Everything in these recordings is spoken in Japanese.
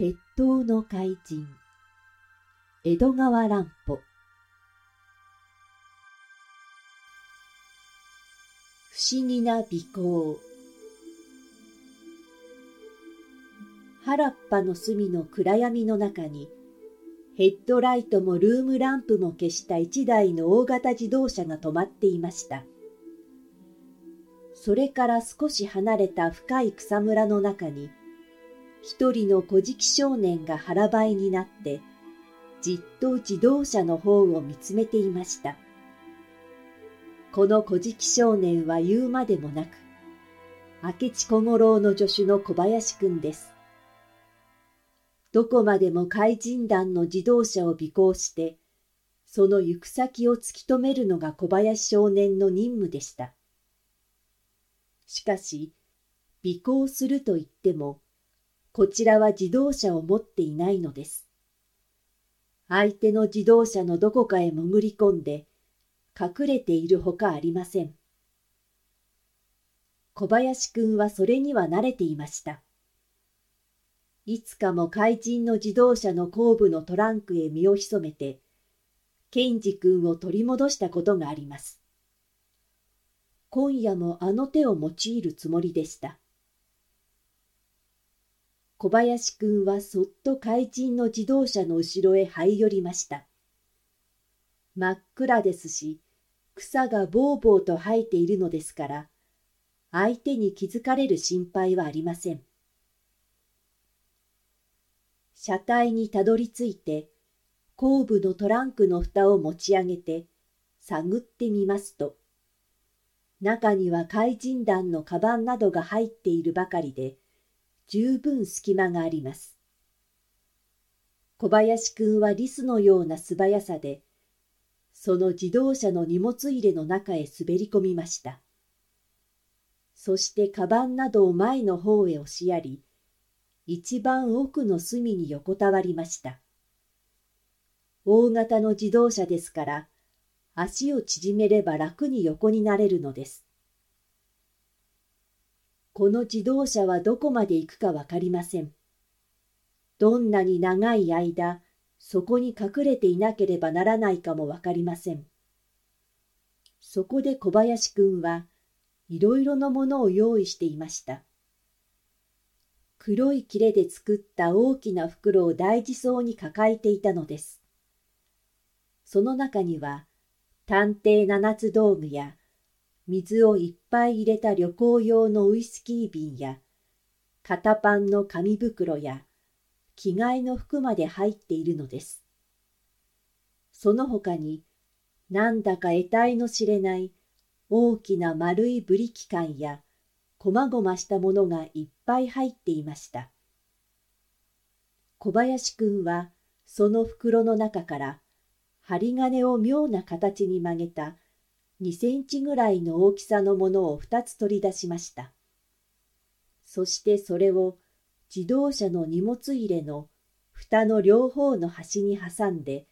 鉄塔の怪人、江戸川乱歩。不思議な美行。原っぱの隅の暗闇の中に、ヘッドライトもルームランプも消した一台の大型自動車が止まっていました。それから少し離れた深い草むらの中に、一人の小じき少年が腹ばいになって、じっと自動車の方を見つめていました。この小じき少年は言うまでもなく、明智小五郎の助手の小林くんです。どこまでも怪人団の自動車を尾行して、その行く先を突き止めるのが小林少年の任務でした。しかし、尾行すると言っても、こちらは自動車を持っていないのです。相手の自動車のどこかへ潜り込んで、隠れているほかありません。小林くんはそれには慣れていました。いつかも怪人の自動車の後部のトランクへ身を潜めて、健二くんを取り戻したことがあります。今夜もあの手を用いるつもりでした。小林くんはそっと怪人の自動車の後ろへ這い寄りました。真っ暗ですし、草がぼうぼうと生えているのですから、相手に気づかれる心配はありません。車体にたどり着いて、後部のトランクの蓋を持ち上げて、探ってみますと、中には怪人団のカバンなどが入っているばかりで、十分隙間があります。小林くんはリスのような素早さで、その自動車の荷物入れの中へ滑り込みました。そしてカバンなどを前の方へ押しやり、一番奥の隅に横たわりました。大型の自動車ですから、足を縮めれば楽に横になれるのです。この自動車はどこまで行くかわかりません。どんなに長い間、そこに隠れていなければならないかもわかりません。そこで小林くんはいろいろなものを用意していました。黒い切れで作った大きな袋を大事そうに抱えていたのです。その中には探偵七つ道具や水をいっぱい入れた旅行用のウイスキー瓶や肩パンの紙袋や着替えの服まで入っているのです。その他に、なんだか得体の知れない大きな丸いブリキ缶やこまごましたものがいっぱい入っていました。小林くんはその袋の中から針金を妙な形に曲げた2センチぐらいの大きさのものを2つ取り出しました。そしてそれを自動車の荷物入れの蓋の両方の端に挟んで、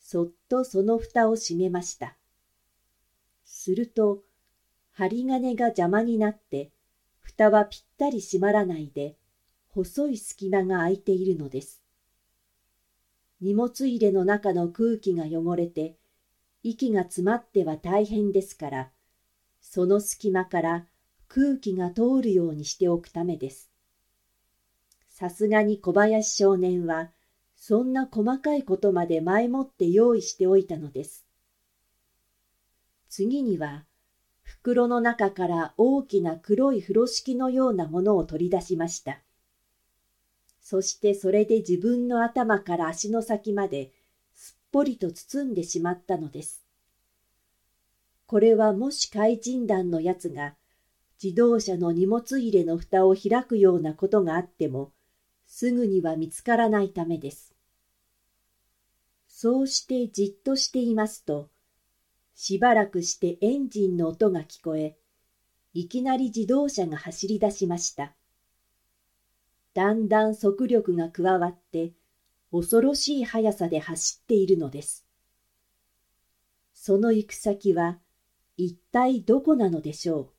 そっとその蓋を閉めました。すると、針金が邪魔になって、蓋はぴったり閉まらないで、細い隙間が空いているのです。荷物入れの中の空気が汚れて、息が詰まっては大変ですから、その隙間から空気が通るようにしておくためです。さすがに小林少年は、そんな細かいことまで前もって用意しておいたのです。次には、袋の中から大きな黒い風呂敷のようなものを取り出しました。そしてそれで自分の頭から足の先まで、すっぽりと包んでしまったのです。これはもし怪人団のやつが、自動車の荷物入れの蓋を開くようなことがあっても、すぐには見つからないためです。そうしてじっとしていますと、しばらくしてエンジンの音が聞こえ、いきなり自動車が走り出しました。だんだん速力が加わって、恐ろしい速さで走っているのです。その行く先は、一体どこなのでしょう。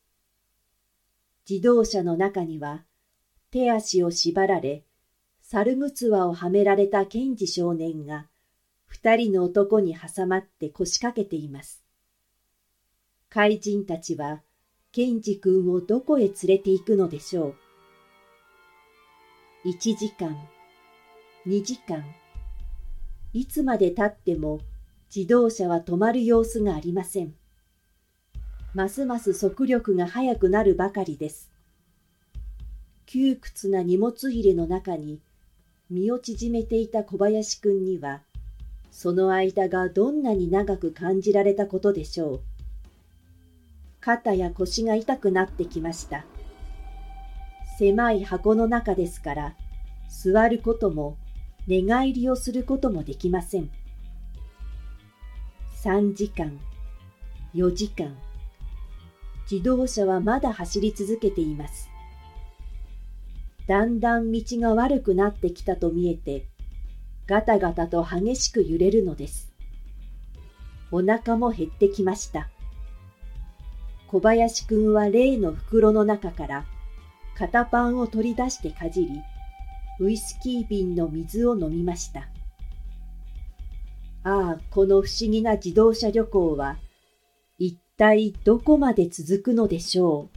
自動車の中には、手足を縛られ、猿靴輪をはめられた検事少年が、二人の男に挟まって腰掛けています。怪人たちは、検事くんをどこへ連れて行くのでしょう。1時間、2時間、いつまで経っても自動車は止まる様子がありません。ますます速力が速くなるばかりです。窮屈な荷物入れの中に身を縮めていた小林くんには、その間がどんなに長く感じられたことでしょう。肩や腰が痛くなってきました。狭い箱の中ですから、座ることも寝返りをすることもできません。3時間、4時間、自動車はまだ走り続けています。だんだん道が悪くなってきたと見えて、ガタガタと激しく揺れるのです。お腹も減ってきました。小林くんは例の袋の中から片パンを取り出してかじり、ウイスキー瓶の水を飲みました。ああ、この不思議な自動車旅行は、一体どこまで続くのでしょう。